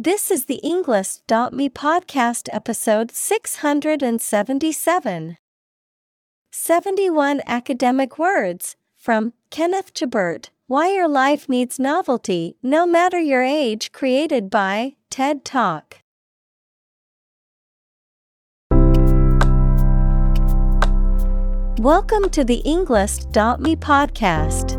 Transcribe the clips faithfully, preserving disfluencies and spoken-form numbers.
This is the Englist dot me podcast episode six hundred seventy-seven. seventy-one Academic Words from Kenneth Chabert, Why Your Life Needs Novelty, No Matter Your Age, created by TED Talk. Welcome to the Englist dot me podcast.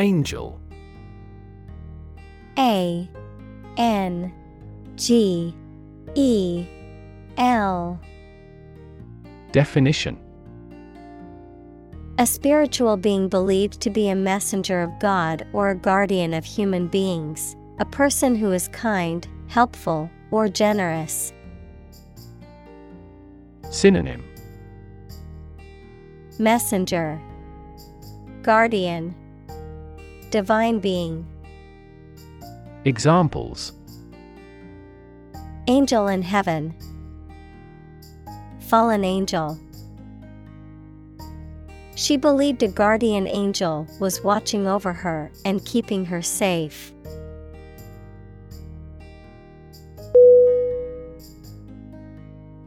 Angel. A. N. G. E. L. Definition. A spiritual being believed to be a messenger of God or a guardian of human beings, a person who is kind, helpful, or generous. Synonym. Messenger, guardian, divine being. Examples. Angel in heaven. Fallen angel. She believed a guardian angel was watching over her and keeping her safe.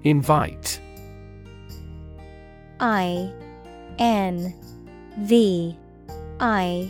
Invite. I. N. V. I.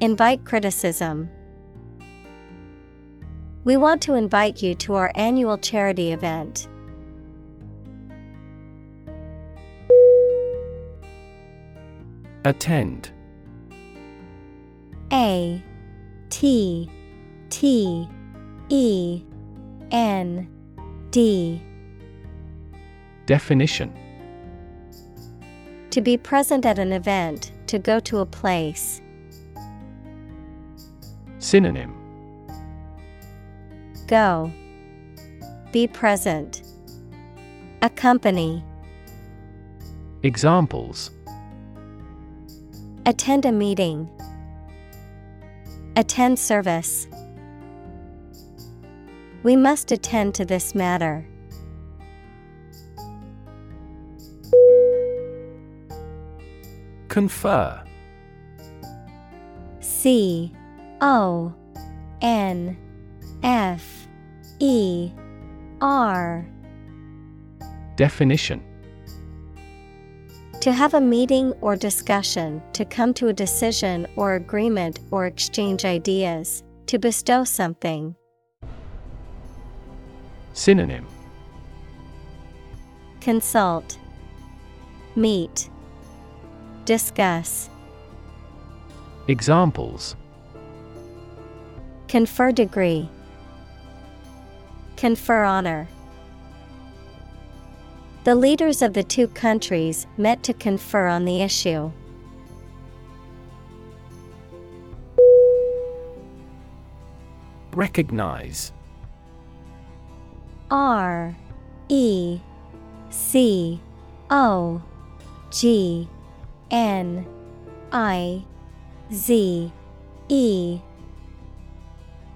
Invite criticism. We want to invite you to our annual charity event. Attend. A. T. T. E. N. D. Definition. To be present at an event, to go to a place. Synonym. Go. Be present. Accompany. Examples. Attend a meeting. Attend service. We must attend to this matter. Confer. C. O. N. F. E. R. Definition. To have a meeting or discussion, to come to a decision or agreement or exchange ideas, to bestow something. Synonym. Consult, meet, discuss. Examples. Confer degree. Confer honor. The leaders of the two countries met to confer on the issue. Recognize. R. E. C. O. G. N. I. Z. E.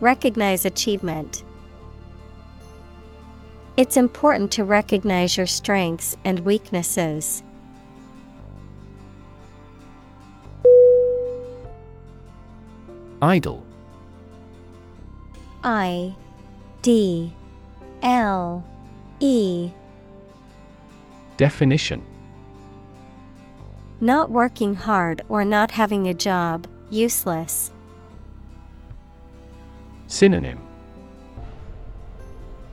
recognize achievement. It's important to recognize your strengths and weaknesses. Idle. I D L E. Definition: not working hard or not having a job, useless. Synonym: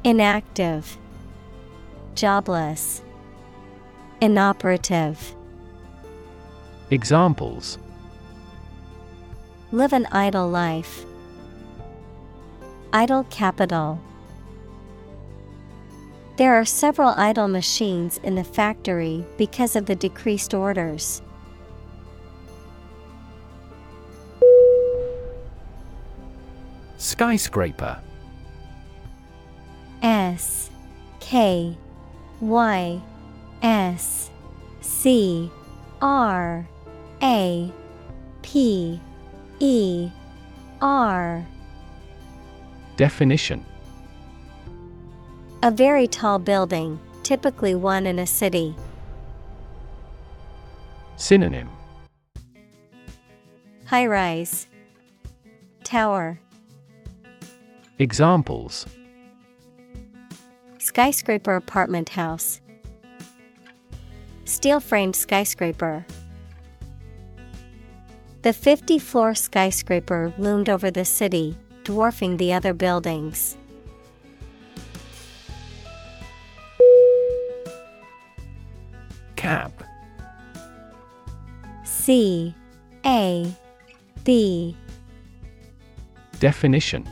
inactive, jobless, inoperative. Examples: live an idle life, idle capital. There are several idle machines in the factory because of the decreased orders. Skyscraper. S K Y S C R A P E R. Definition: a very tall building, typically one in a city. Synonym: high-rise, tower. Examples: skyscraper apartment house, steel-framed skyscraper. The fifty-floor skyscraper loomed over the city, dwarfing the other buildings. Cap. C A B. Definition: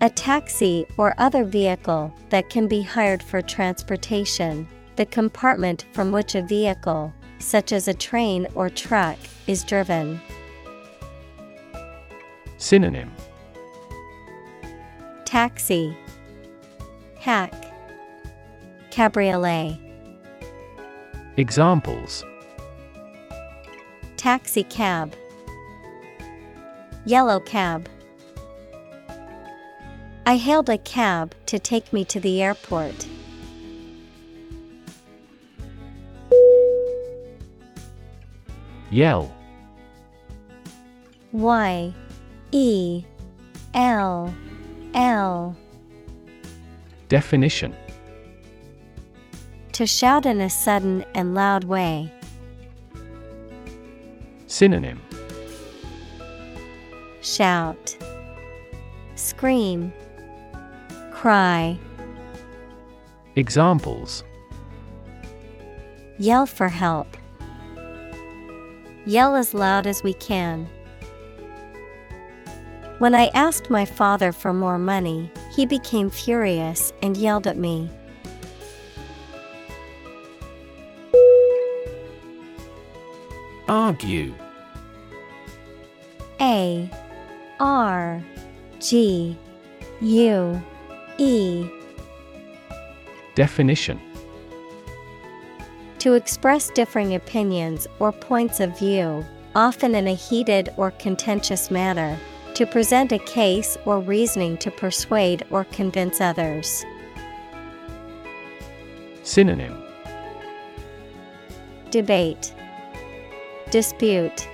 a taxi or other vehicle that can be hired for transportation, the compartment from which a vehicle, such as a train or truck, is driven. Synonym: taxi, hack, cabriolet. Examples: taxi cab, yellow cab. I hailed a cab to take me to the airport. Yell. Y E L L. Definition: to shout in a sudden and loud way. Synonym: shout, scream, cry. Examples: yell for help, yell as loud as we can. When I asked my father for more money, he became furious and yelled at me. Argue. A R G U E. Definition: to express differing opinions or points of view, often in a heated or contentious manner, to present a case or reasoning to persuade or convince others. Synonym: debate, dispute,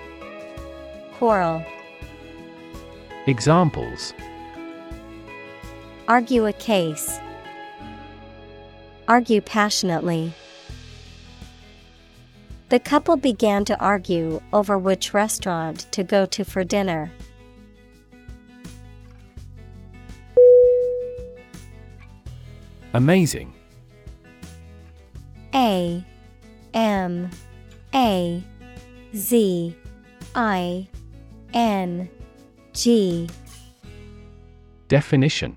quarrel. Examples: argue a case, argue passionately. The couple began to argue over which restaurant to go to for dinner. Amazing. A M A Z I N G. Definition: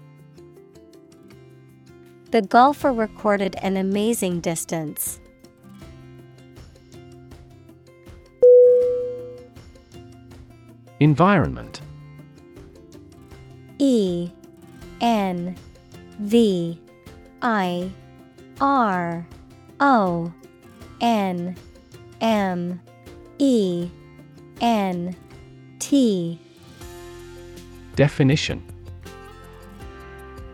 The golfer recorded an amazing distance. Environment. E N V I R O N M E N T. Definition: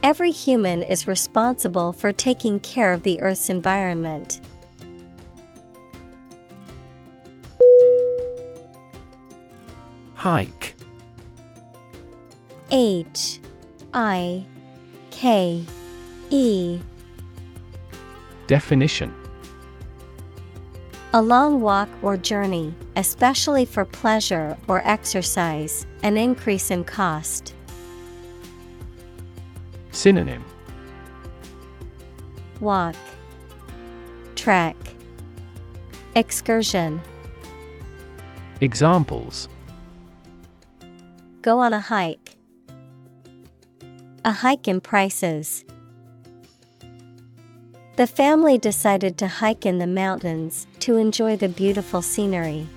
Every human is responsible for taking care of the Earth's environment. Hike. H I K E. Definition: a long walk or journey, especially for pleasure or exercise, an increase in cost. Synonym: walk, track, excursion. Examples: go on a hike, a hike in prices. The family decided to hike in the mountains to enjoy the beautiful scenery.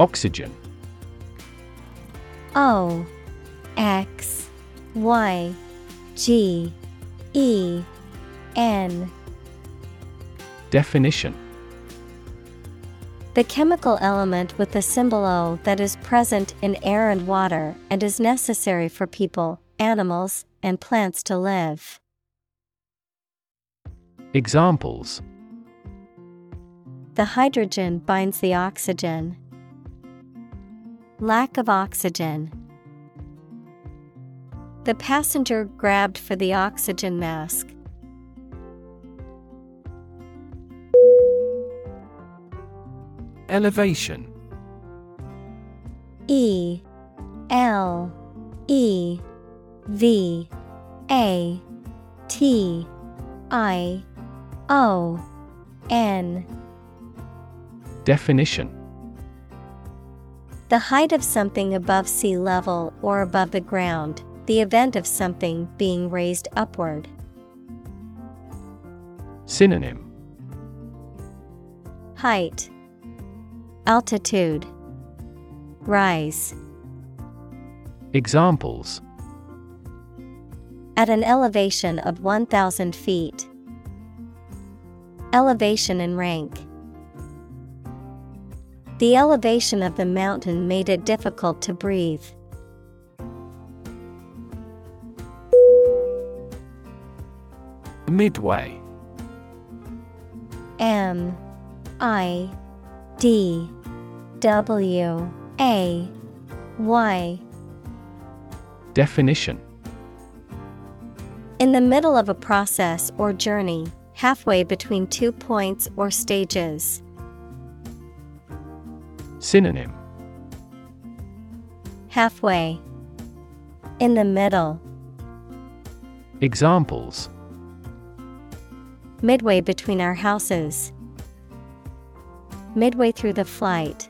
Oxygen. O X Y G E N. Definition: the chemical element with the symbol O that is present in air and water and is necessary for people, animals, and plants to live. Examples: the hydrogen binds the oxygen. Lack of oxygen. The passenger grabbed for the oxygen mask. Elevation. E L E V A T I O N. Definition: the height of something above sea level or above the ground, the event of something being raised upward. Synonym: height, altitude, rise. Examples: at an elevation of one thousand feet. Elevation in rank. The elevation of the mountain made it difficult to breathe. Midway. M I D W A Y. Definition: in the middle of a process or journey, halfway between two points or stages. Synonym: halfway, in the middle. Examples: midway between our houses, midway through the flight.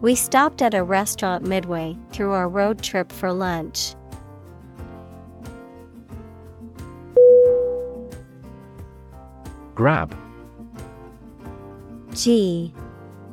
We stopped at a restaurant midway through our road trip for lunch. Grab. G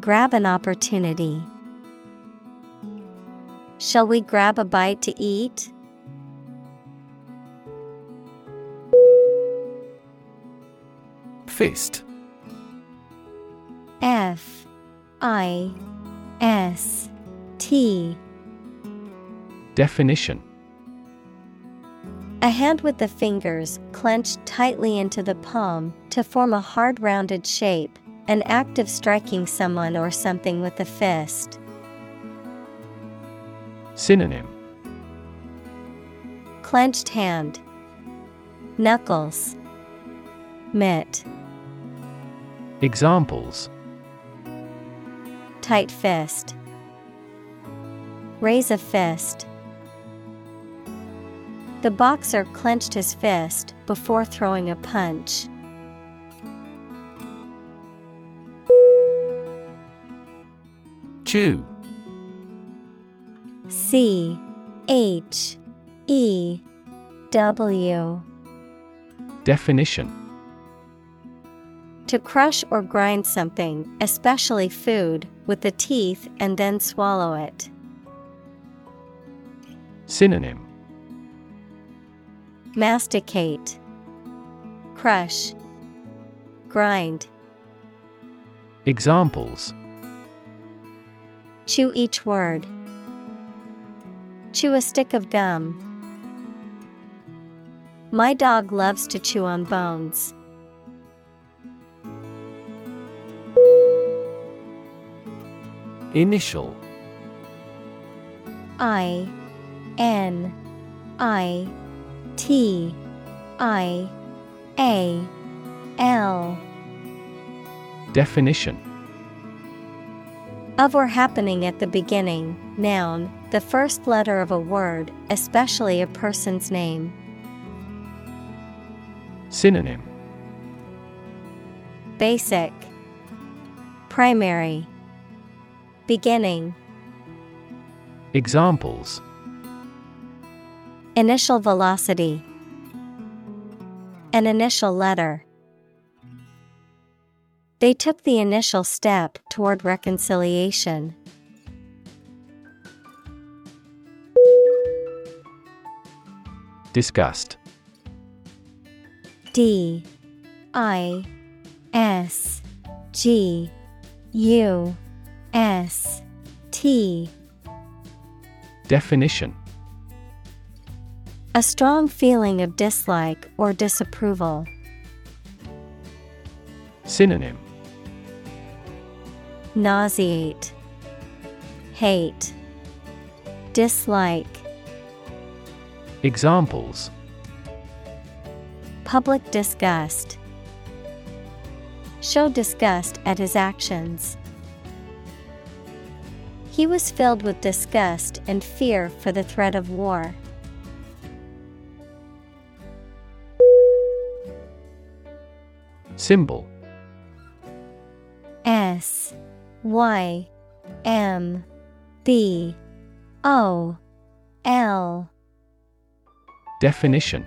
grab an opportunity. Shall we grab a bite to eat? Fist. F I S T. Definition: a hand with the fingers clenched tightly into the palm to form a hard rounded shape, an act of striking someone or something with the fist. Synonym: clenched hand, knuckles, mitt. Examples: tight fist, raise a fist. The boxer clenched his fist before throwing a punch. Chew. C H E W. Definition: to crush or grind something, especially food, with the teeth and then swallow it. Synonym: masticate, crush, grind. Examples: chew each word, chew a stick of gum. My dog loves to chew on bones. Initial. I N I T I A L. Definition: of or happening at the beginning, noun, the first letter of a word, especially a person's name. Synonym: basic, primary, beginning. Examples: initial velocity, an initial letter. They took the initial step toward reconciliation. Disgust. D I S G U S T. Definition: a strong feeling of dislike or disapproval. Synonym: nauseate, hate, dislike. Examples: public disgust, show disgust at his actions. He was filled with disgust and fear for the threat of war. Symbol. S Y M B O L. Definition: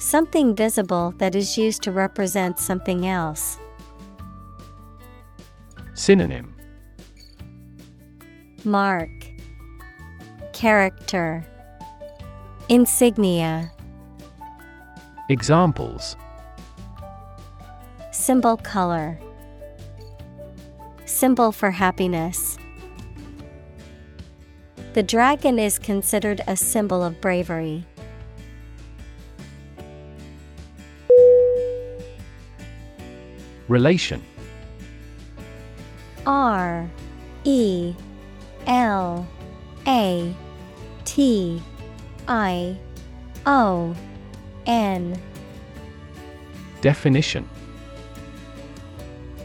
something visible that is used to represent something else. Synonym: mark, character, insignia. Examples: symbol color, symbol for happiness. The dragon is considered a symbol of bravery. Relation. R E L A T I O N. Definition: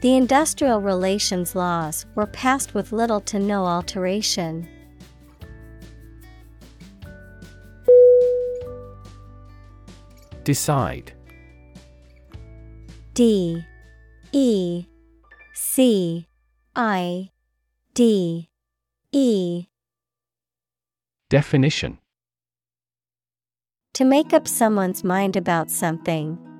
The industrial relations laws were passed with little to no alteration. Decide. D E C I D E. Definition: to make up someone's mind about something,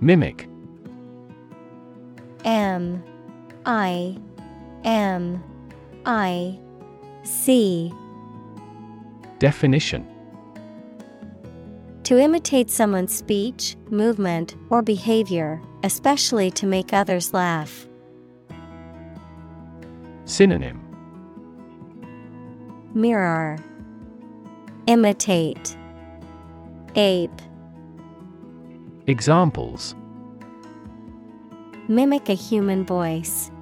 Mimic. M I M I C. Definition: to imitate someone's speech, movement, or behavior, especially to make others laugh. Synonym: mirror, imitate, ape. Examples: mimic a human voice.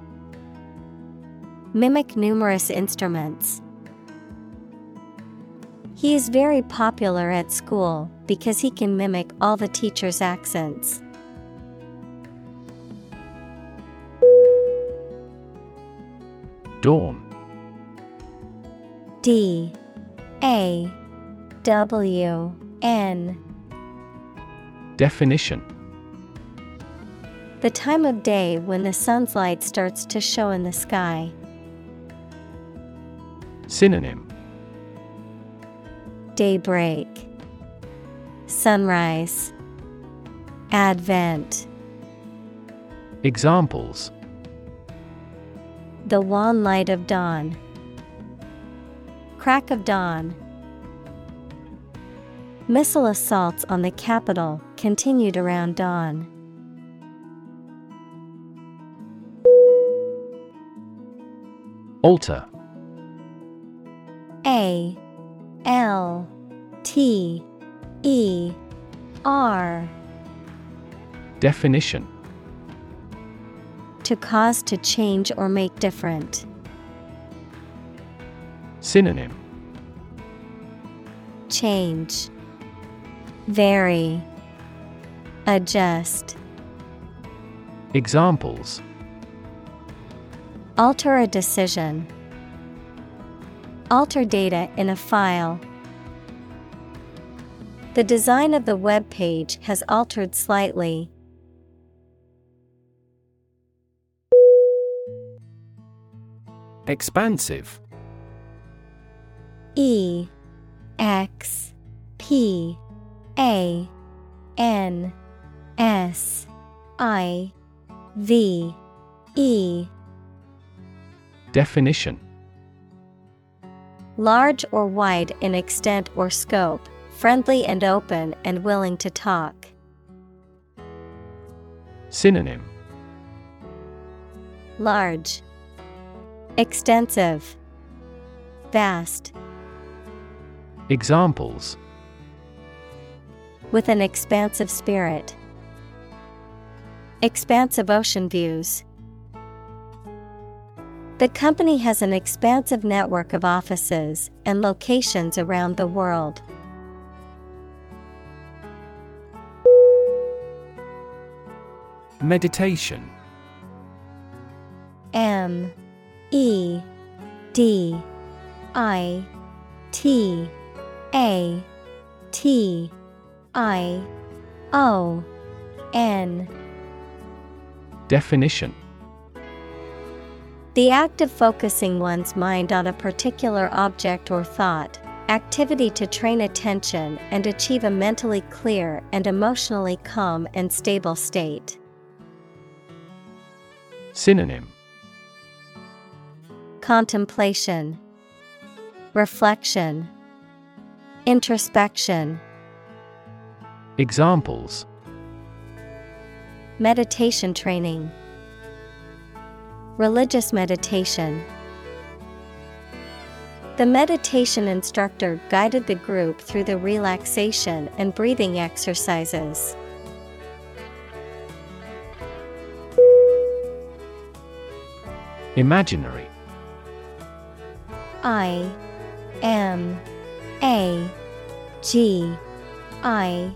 Mimic numerous instruments. He is very popular at school because he can mimic all the teachers' accents. Dawn. D A W N. Definition: the time of day when the sun's light starts to show in the sky. Synonym: daybreak, sunrise, advent. Examples: the wan light of dawn. Crack of dawn. Missile assaults on the capital continued around dawn. Alter. A L T E R. Definition: to cause to change or make different. Synonym: change, vary, adjust. Examples: alter a decision. Alter data in a file. The design of the web page has altered slightly. Expansive. E X P A N S I V E. Definition: large or wide in extent or scope, friendly and open and willing to talk. Synonym: large, extensive, vast. Examples: with an expansive spirit. Expansive ocean views. The company has an expansive network of offices and locations around the world. Meditation. M E D I T A T I O N. Definition: the act of focusing one's mind on a particular object or thought, Activity to train attention and achieve a mentally clear and emotionally calm and stable state. Synonym: contemplation, reflection, introspection. Examples: meditation training, religious meditation. The meditation instructor guided the group through the relaxation and breathing exercises. Imaginary. I M A G I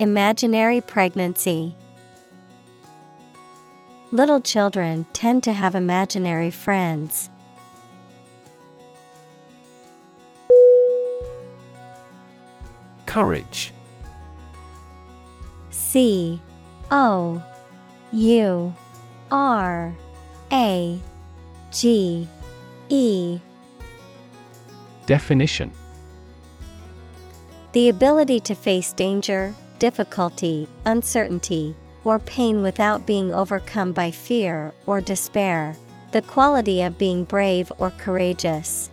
imaginary pregnancy. Little children tend to have imaginary friends. Courage. C O U R A G E. Definition: the ability to face danger, difficulty, uncertainty, or pain without being overcome by fear or despair. The quality of being brave or courageous.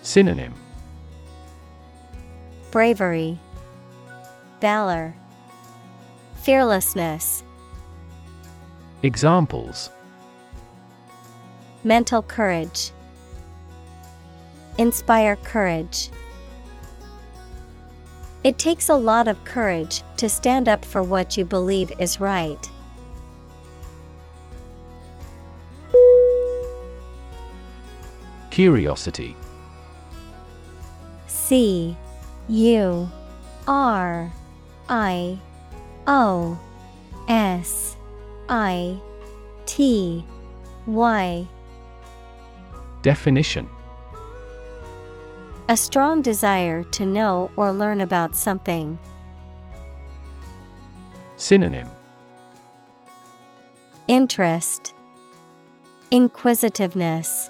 Synonym: bravery, valor, fearlessness. Examples: mental courage, inspire courage. It takes a lot of courage to stand up for what you believe is right. Curiosity. C U R I O S I T Y. Definition: a strong desire to know or learn about something. Synonym: interest, inquisitiveness,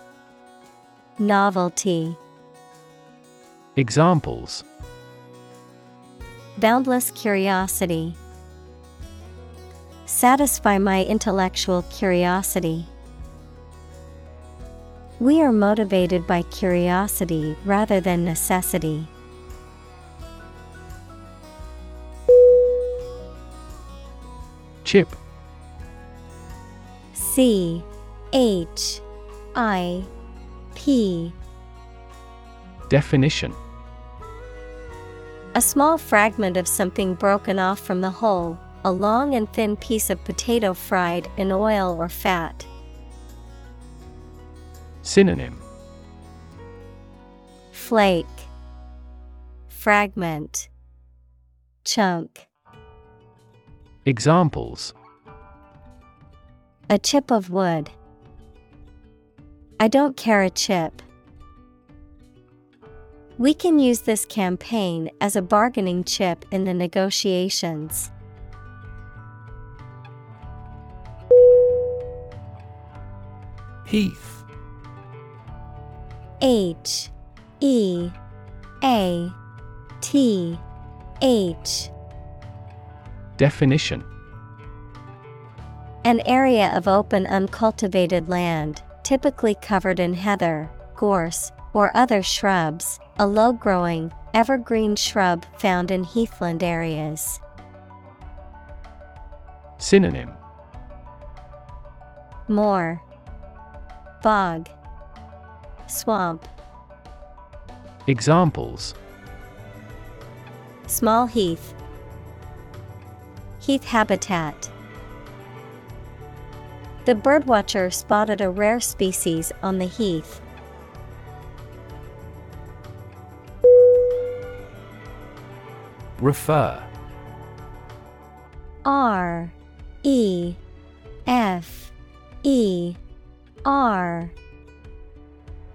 novelty. Examples: boundless curiosity, satisfy my intellectual curiosity. We are motivated by curiosity rather than necessity. Chip. C H I P. Definition: a small fragment of something broken off from the whole, a long and thin piece of potato fried in oil or fat. Synonym: flake, fragment, chunk. Examples: a chip of wood. I don't care a chip. We can use this campaign as a bargaining chip in the negotiations. Heath. H E A T H. Definition: an area of open uncultivated land, typically covered in heather, gorse, or other shrubs, a low-growing, evergreen shrub found in heathland areas. Synonym: moor, bog, swamp. Examples: small heath, heath habitat. The birdwatcher spotted a rare species on the heath. Refer. R E F E R.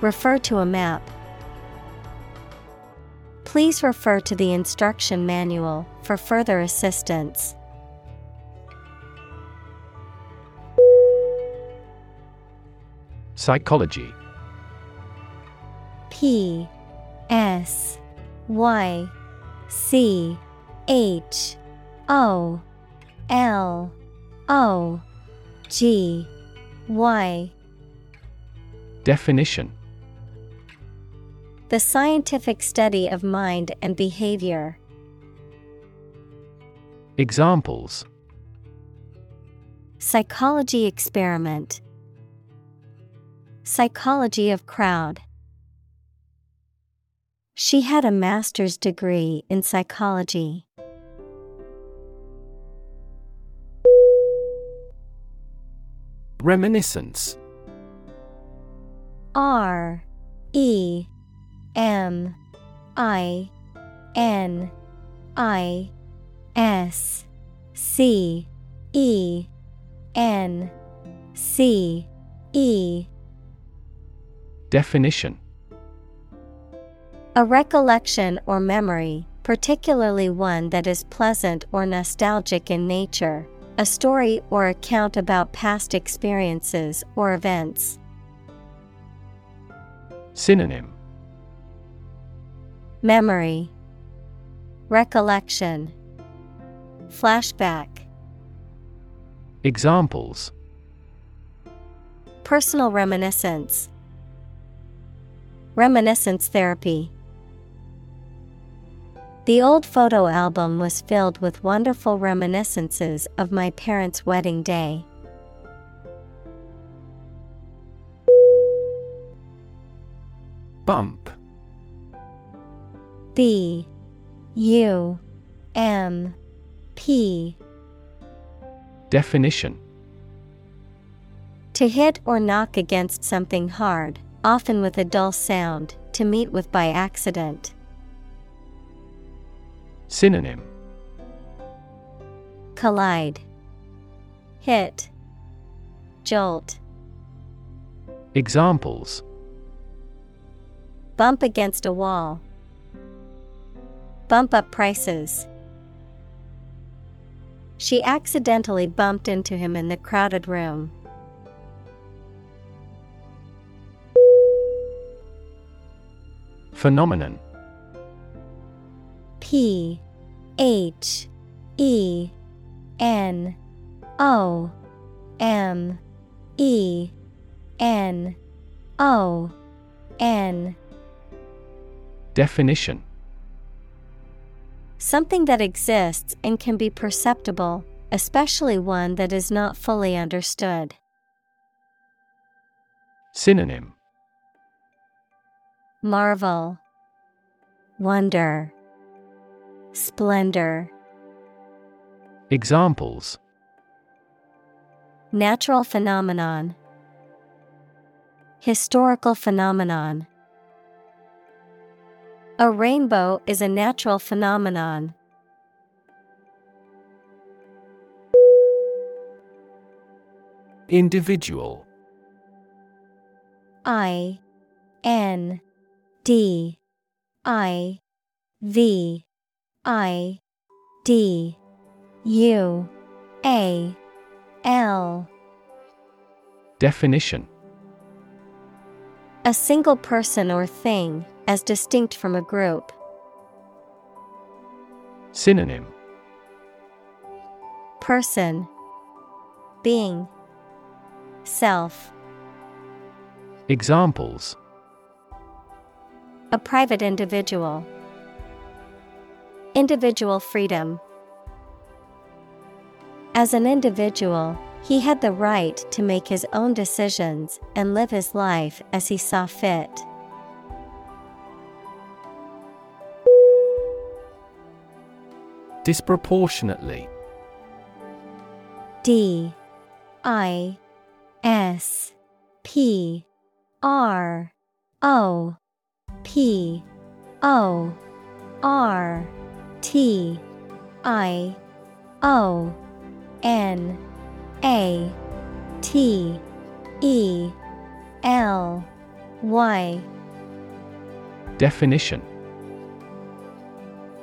Refer to a map. Please refer to the instruction manual for further assistance. Psychology. P S Y C H O L O G Y. Definition. The scientific study of mind and behavior. Examples. Psychology experiment. Psychology of crowd. She had a master's degree in psychology. Reminiscence. R E M I N I S C E N C E. Definition. A recollection or memory, particularly one that is pleasant or nostalgic in nature, a story or account about past experiences or events. Synonym. Memory, recollection, flashback. Examples. Personal reminiscence. Reminiscence therapy. The old photo album was filled with wonderful reminiscences of my parents' wedding day. Bump. B U M P. Definition. To hit or knock against something hard, often with a dull sound, to meet with by accident. Synonym. Collide, hit, jolt. Examples. Bump against a wall. Bump up prices. She accidentally bumped into him in the crowded room. Phenomenon. P H E N O M E N O N. Definition. Something that exists and can be perceptible, especially one that is not fully understood. Synonym. Marvel, wonder, splendor. Examples. Natural phenomenon. Historical phenomenon. A rainbow is a natural phenomenon. Individual. I N D I V I D U A L. Definition. A single person or thing, as distinct from a group. Synonym. Person, being, self. Examples. A private individual. Individual freedom. As an individual, he had the right to make his own decisions and live his life as he saw fit. Disproportionately. D I S P R O P O R T I O N A T E L Y. Definition.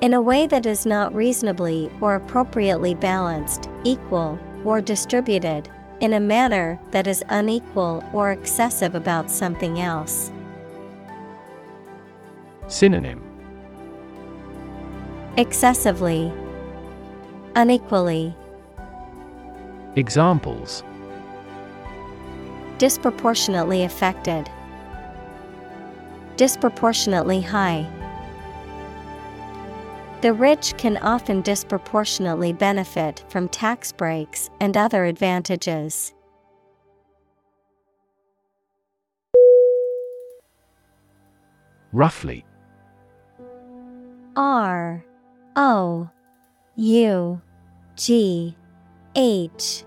In a way that is not reasonably or appropriately balanced, equal, or distributed, in a manner that is unequal or excessive about something else. Synonym. Excessively, unequally. Examples. Disproportionately affected. Disproportionately high. The rich can often disproportionately benefit from tax breaks and other advantages. Roughly. R O U G H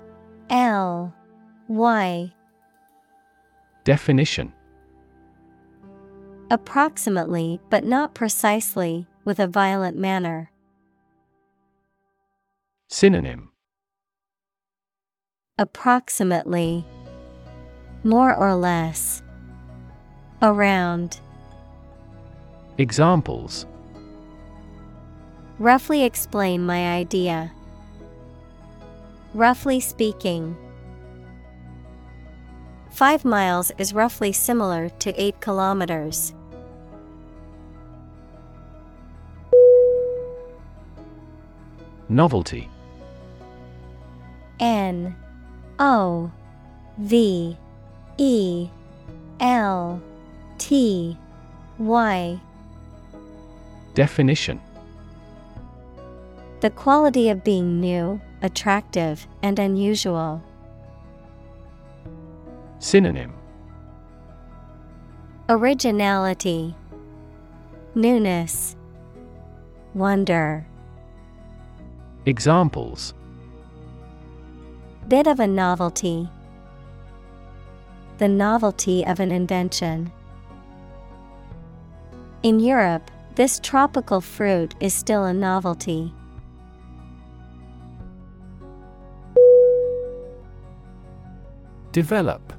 L Y. Definition. Approximately but not precisely, with a violent manner. Synonym. Approximately, more or less, around. Examples. Roughly explain my idea. Roughly speaking. Five miles is roughly similar to eight kilometers. Novelty. N O V E L T Y. Definition. The quality of being new, attractive, and unusual. Synonym. Originality, newness, wonder. Examples. Bit of a novelty. The novelty of an invention. In Europe, this tropical fruit is still a novelty. Develop.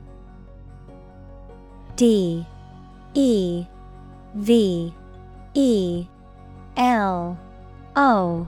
D E V E L O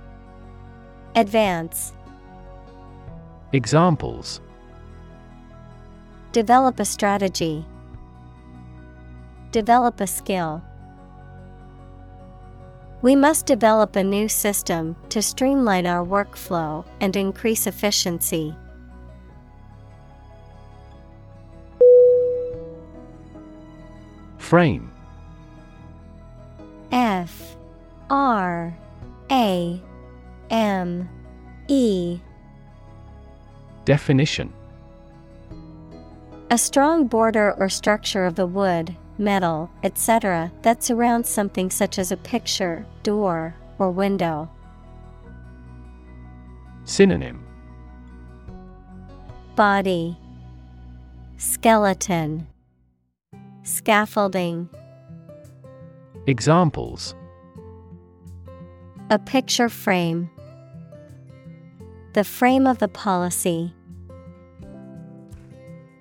advance. Examples. Develop a strategy. Develop a skill. We must develop a new system to streamline our workflow and increase efficiency. Frame. F R A M E. Definition. A strong border or structure of the wood, metal, et cetera that surrounds something such as a picture, door, or window. Synonym. Body, skeleton, scaffolding. Examples. A picture frame. The frame of the policy.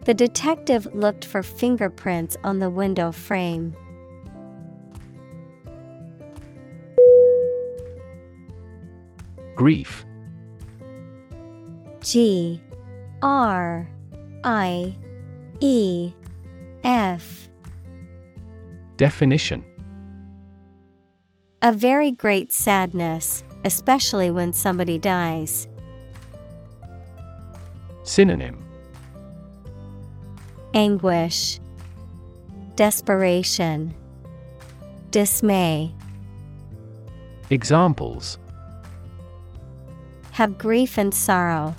The detective looked for fingerprints on the window frame. Grief. G. R. I. E. F. Definition. A very great sadness, especially when somebody dies. Synonym. Anguish, desperation, dismay. Examples. Have grief and sorrow.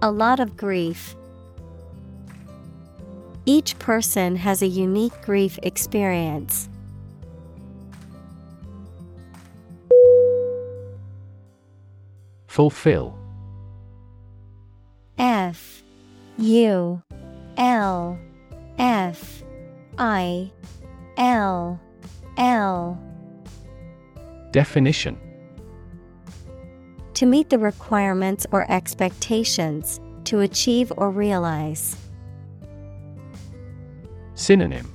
A lot of grief. Each person has a unique grief experience. Fulfill. F. U. L. F. I. L. L. Definition. To meet the requirements or expectations, to achieve or realize. Synonym.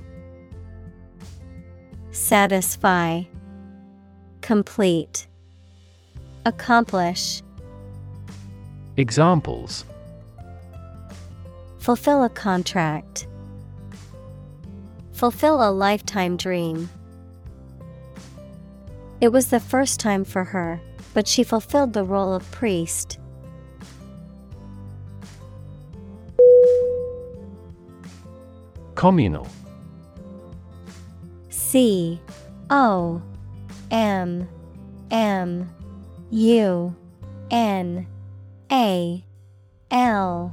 Satisfy, complete, accomplish. Examples. Fulfill a contract. Fulfill a lifetime dream. It was the first time for her, but she fulfilled the role of priest. Communal. C. O. M. M. U. N. A. L.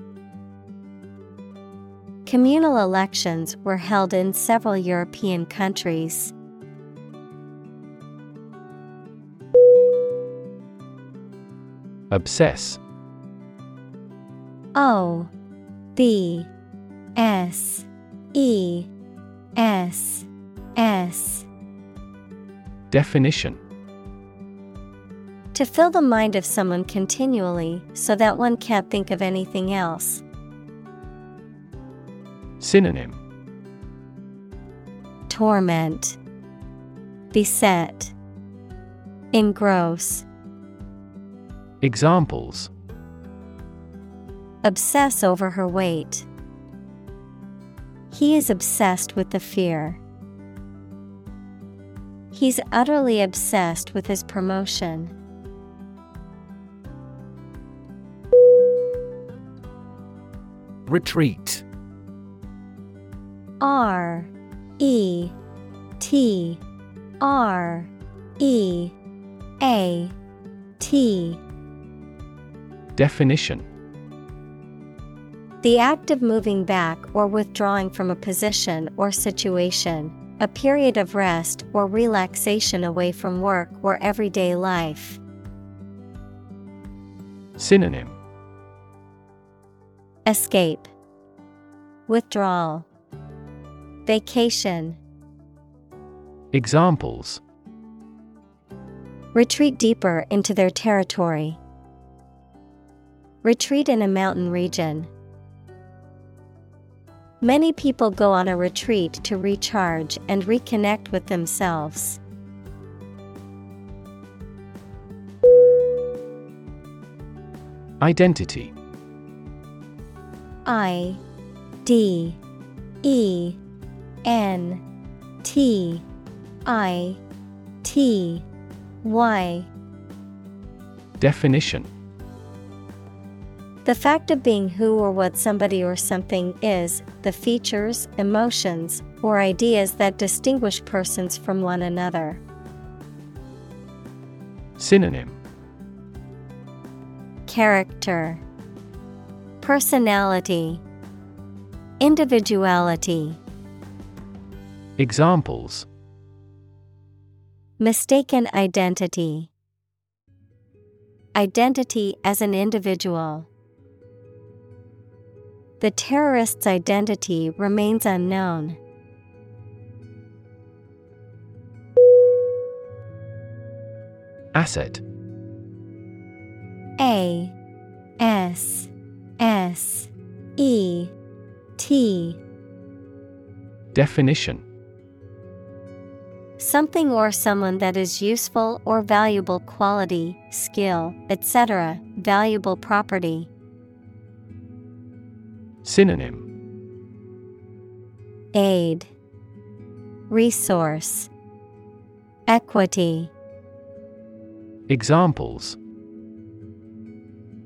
Communal elections were held in several European countries. Obsess. O. B. S. E. S. S. Definition. To fill the mind of someone continually so that one can't think of anything else. Synonym. Torment, beset, engross. Examples. Obsess over her weight. He is obsessed with the fear. He's utterly obsessed with his promotion. Retreat. R. E. T. R. E. A. T. Definition. The act of moving back or withdrawing from a position or situation, a period of rest or relaxation away from work or everyday life. Synonym. Escape, withdrawal, vacation. Examples. Retreat deeper into their territory. Retreat in a mountain region. Many people go on a retreat to recharge and reconnect with themselves. Identity. I. D. E. N. T. I. T. Y. Definition. The fact of being who or what somebody or something is, the features, emotions, or ideas that distinguish persons from one another. Synonym. Character, personality, individuality. Examples. Mistaken identity. Identity as an individual. The terrorist's identity remains unknown. Asset. A. S. S. E. T. Definition. Something or someone that is useful or valuable quality, skill, et cetera, valuable property. Synonym. Aid, resource, equity. Examples.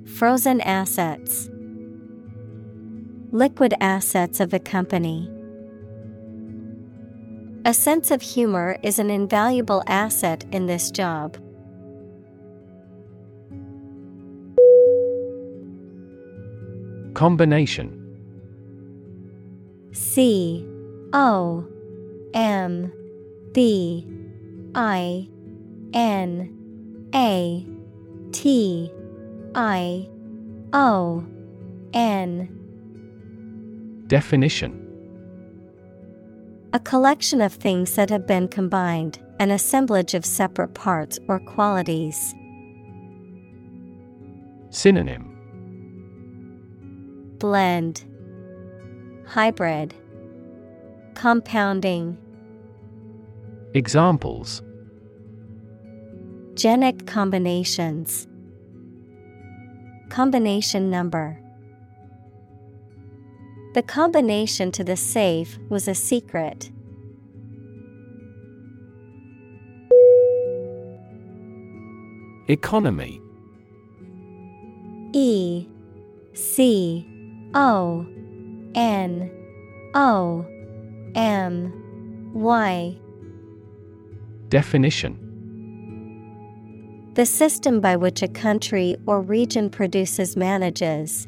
Frozen assets. Liquid assets of a company. A sense of humor is an invaluable asset in this job. Combination. C. O. M. B. I. N. A. T. I. O. N. Definition. A collection of things that have been combined, an assemblage of separate parts or qualities. Synonym. Blend, hybrid, compounding. Examples. Genetic combinations. Combination number. The combination to the safe was a secret. Economy. E. C. O. N. O. M. Y. Definition. The system by which a country or region produces, manages,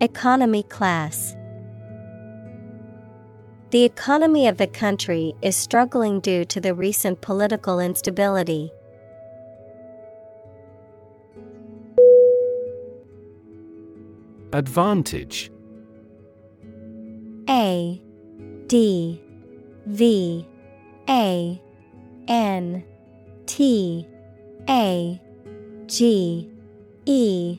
Economy class. The economy of the country is struggling due to the recent political instability. Advantage. A. D. V. A. N. T. A. G. E.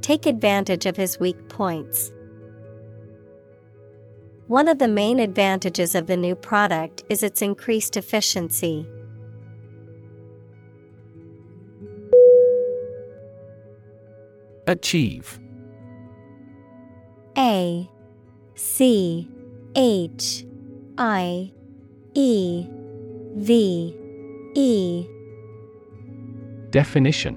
Take advantage of his weak points. One of the main advantages of the new product is its increased efficiency. Achieve. A. C. H. I. E. V. E. Definition.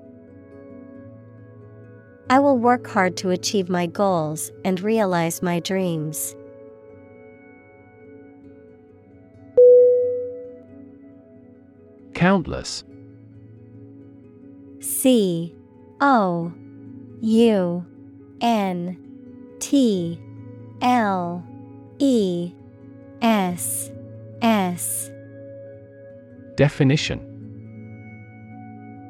I will work hard to achieve my goals and realize my dreams. Countless. C O U N T L E S S. Definition: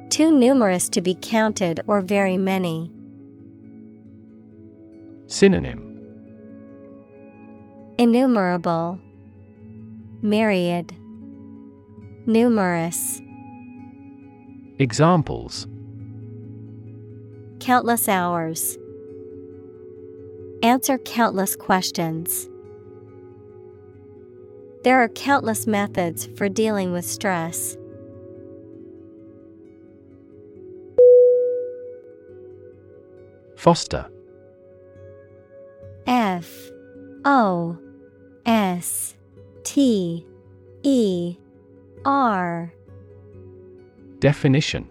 too numerous to be counted or very many. Synonym: innumerable, myriad, numerous. Examples: countless hours. Answer countless questions. There are countless methods for dealing with stress. Foster. F O S T E R. Definition: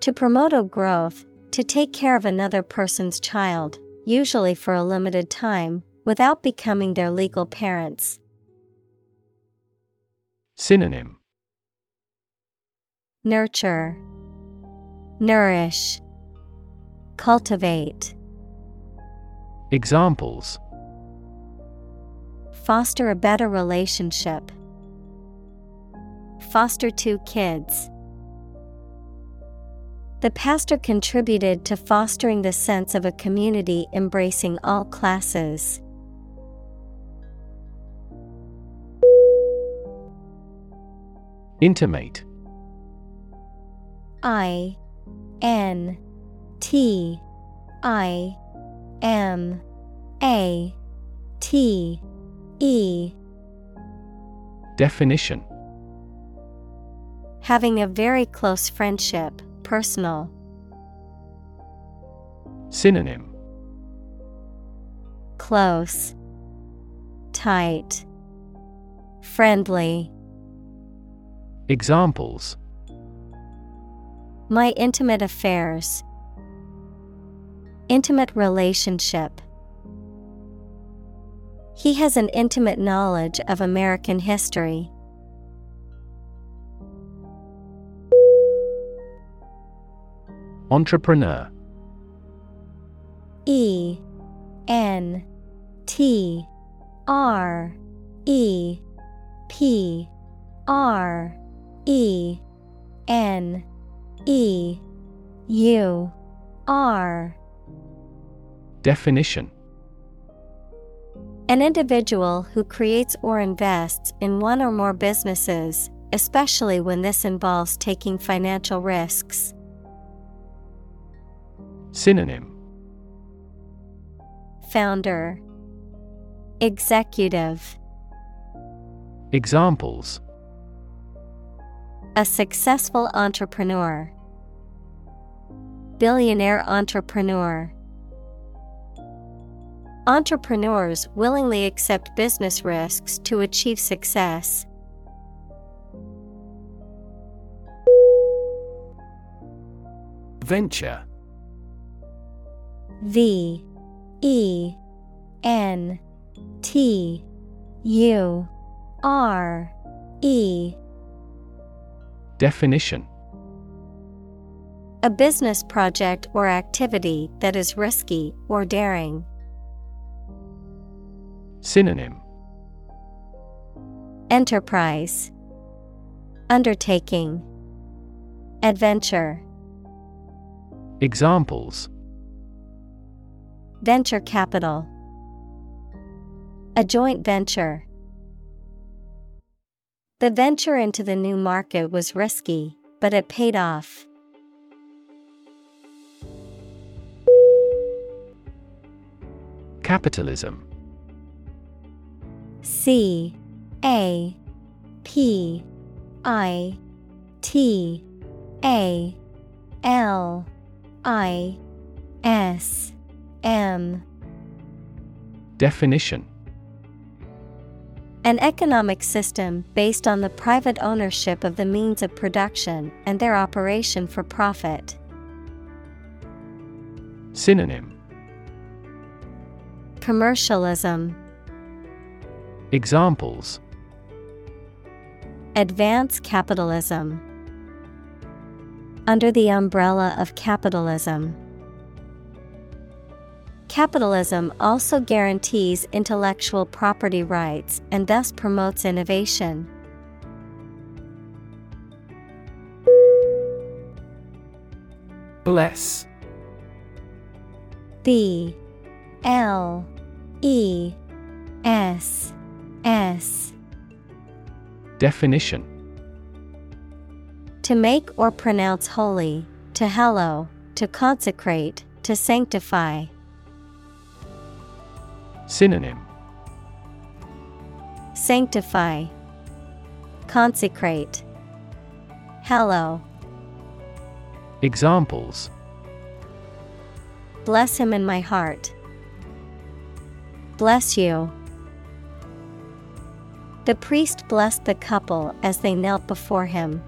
to promote a growth, to take care of another person's child, usually for a limited time, without becoming their legal parents. Synonym: nurture, nourish, cultivate. Examples: foster a better relationship. Foster two kids. The pastor contributed to fostering the sense of a community embracing all classes. Intimate. I N T I M A T E. Definition: having a very close friendship, personal. Synonym: close, tight, friendly. Examples: my intimate affairs. Intimate relationship. He has an intimate knowledge of American history. Entrepreneur. E N T R E P R E N E U R. Definition: an individual who creates or invests in one or more businesses, especially when this involves taking financial risks. Synonym: founder, executive. Examples: a successful entrepreneur. Billionaire entrepreneur. Entrepreneurs willingly accept business risks to achieve success. Venture. V E N T U R E. Definition: a business project or activity that is risky or daring. Synonym: enterprise, undertaking, adventure. Examples: venture capital. A joint venture. The venture into the new market was risky, but it paid off. Capitalism. C A P I T A L I S M. Definition: an economic system based on the private ownership of the means of production and their operation for profit. Synonym: commercialism. Examples: advance capitalism. under the umbrella of capitalism. Capitalism also guarantees intellectual property rights and thus promotes innovation. Bless. B. L. E. S. S. Definition: to make or pronounce holy, to hallow, to consecrate, to sanctify. Synonym: sanctify, consecrate, hallow. Examples: bless him in my heart. Bless you. The priest blessed the couple as they knelt before him.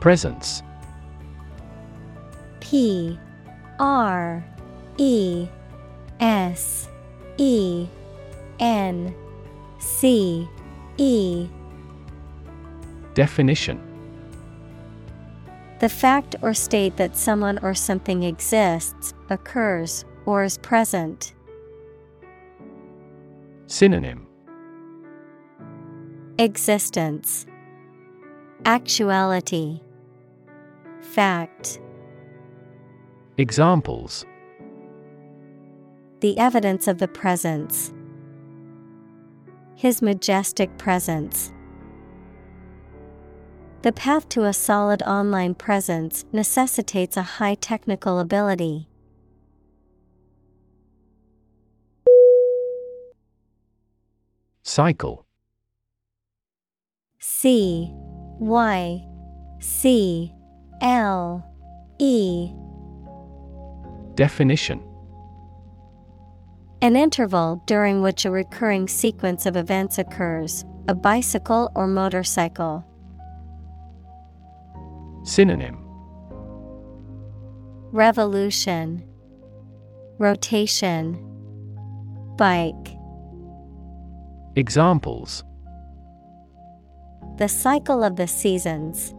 Presence. P. R. E. S. E. N. C. E. Definition: the fact or state that someone or something exists, occurs, or is present. Synonym: existence, actuality, fact. Examples: the evidence of the presence. His majestic presence. The path to a solid online presence necessitates a high technical ability. Cycle. C. Y. C. L. E. Definition: an interval during which a recurring sequence of events occurs, a bicycle or motorcycle. Synonym: revolution, rotation, bike. Examples: the cycle of the seasons.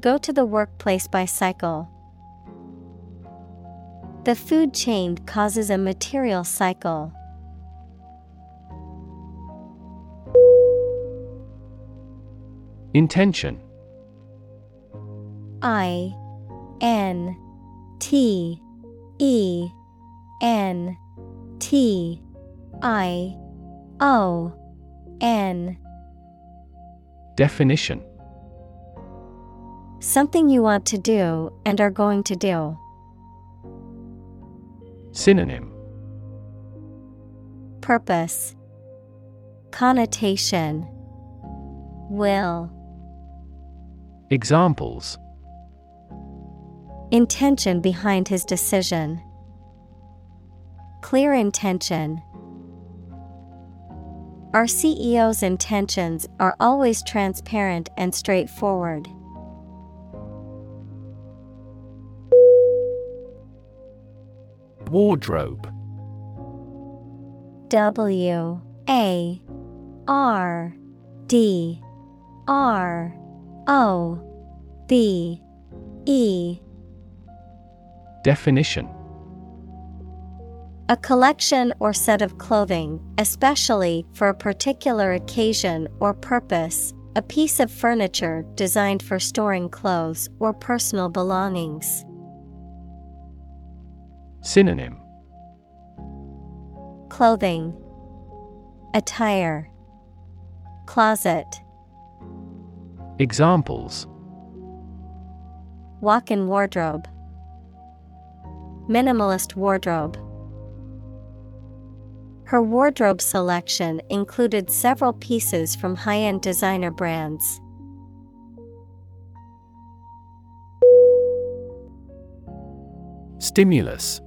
Go to the workplace by cycle. The food chain causes a material cycle. Intention. I. N. T. E. N. T. I. O. N. Definition: something you want to do and are going to do. Synonym: purpose, connotation, will. Examples: intention behind his decision. Clear intention. Our C E O's intentions are always transparent and straightforward. Wardrobe. W. A. R. D. R. O. B. E. Definition: a collection or set of clothing, especially for a particular occasion or purpose, a piece of furniture designed for storing clothes or personal belongings. Synonym: clothing, attire, closet. Examples: walk-in wardrobe. Minimalist wardrobe. Her wardrobe selection included several pieces from high-end designer brands. Stimulus.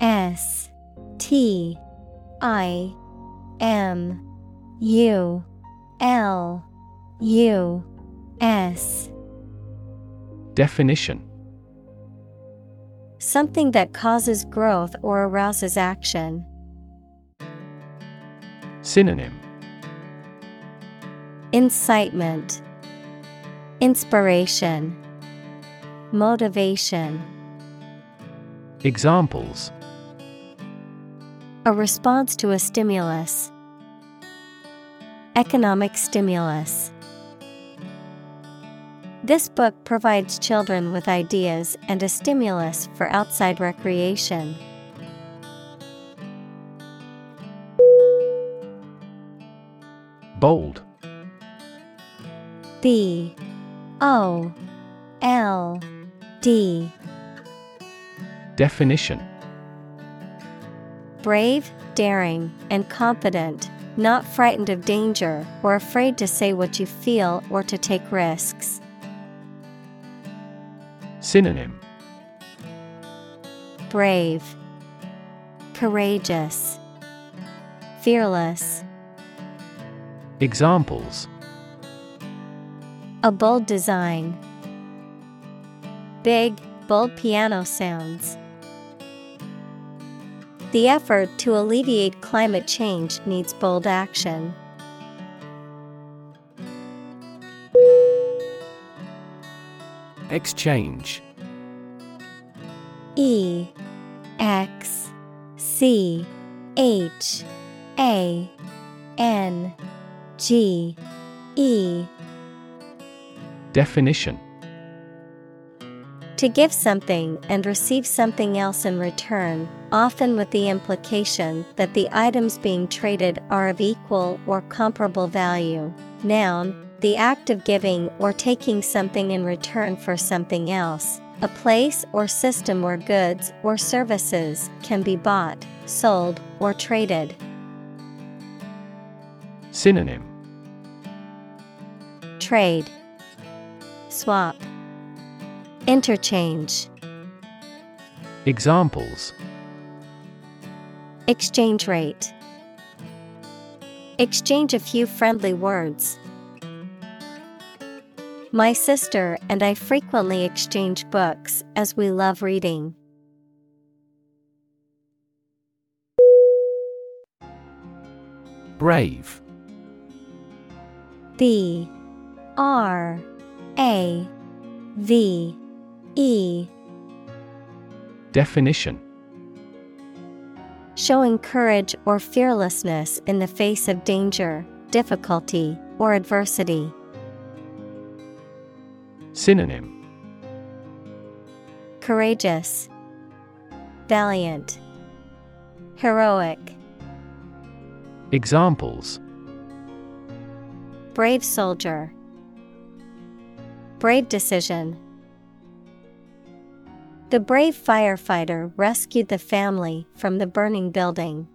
S. T. I. M. U. L. U. S. Definition: something that causes growth or arouses action. Synonym: incitement, inspiration, motivation. Examples: a response to a stimulus. Economic stimulus. This book provides children with ideas and a stimulus for outside recreation. Bold. B O L D. Definition: brave, daring, and confident, not frightened of danger or afraid to say what you feel or to take risks. Synonym: brave, courageous, fearless. Examples: a bold design. Big, bold piano sounds. The effort to alleviate climate change needs bold action. Exchange. E X C H A N G E. Definition: to give something and receive something else in return, often with the implication that the items being traded are of equal or comparable value. Noun: the act of giving or taking something in return for something else, a place or system where goods or services can be bought, sold, or traded. Synonym: trade, swap, interchange. Examples: exchange rate. Exchange a few friendly words. My sister and I frequently exchange books as we love reading. Brave. B R A V E. Definition: showing courage or fearlessness in the face of danger, difficulty, or adversity. Synonym: courageous, valiant, heroic. Examples: brave soldier. Brave decision. The brave firefighter rescued the family from the burning building.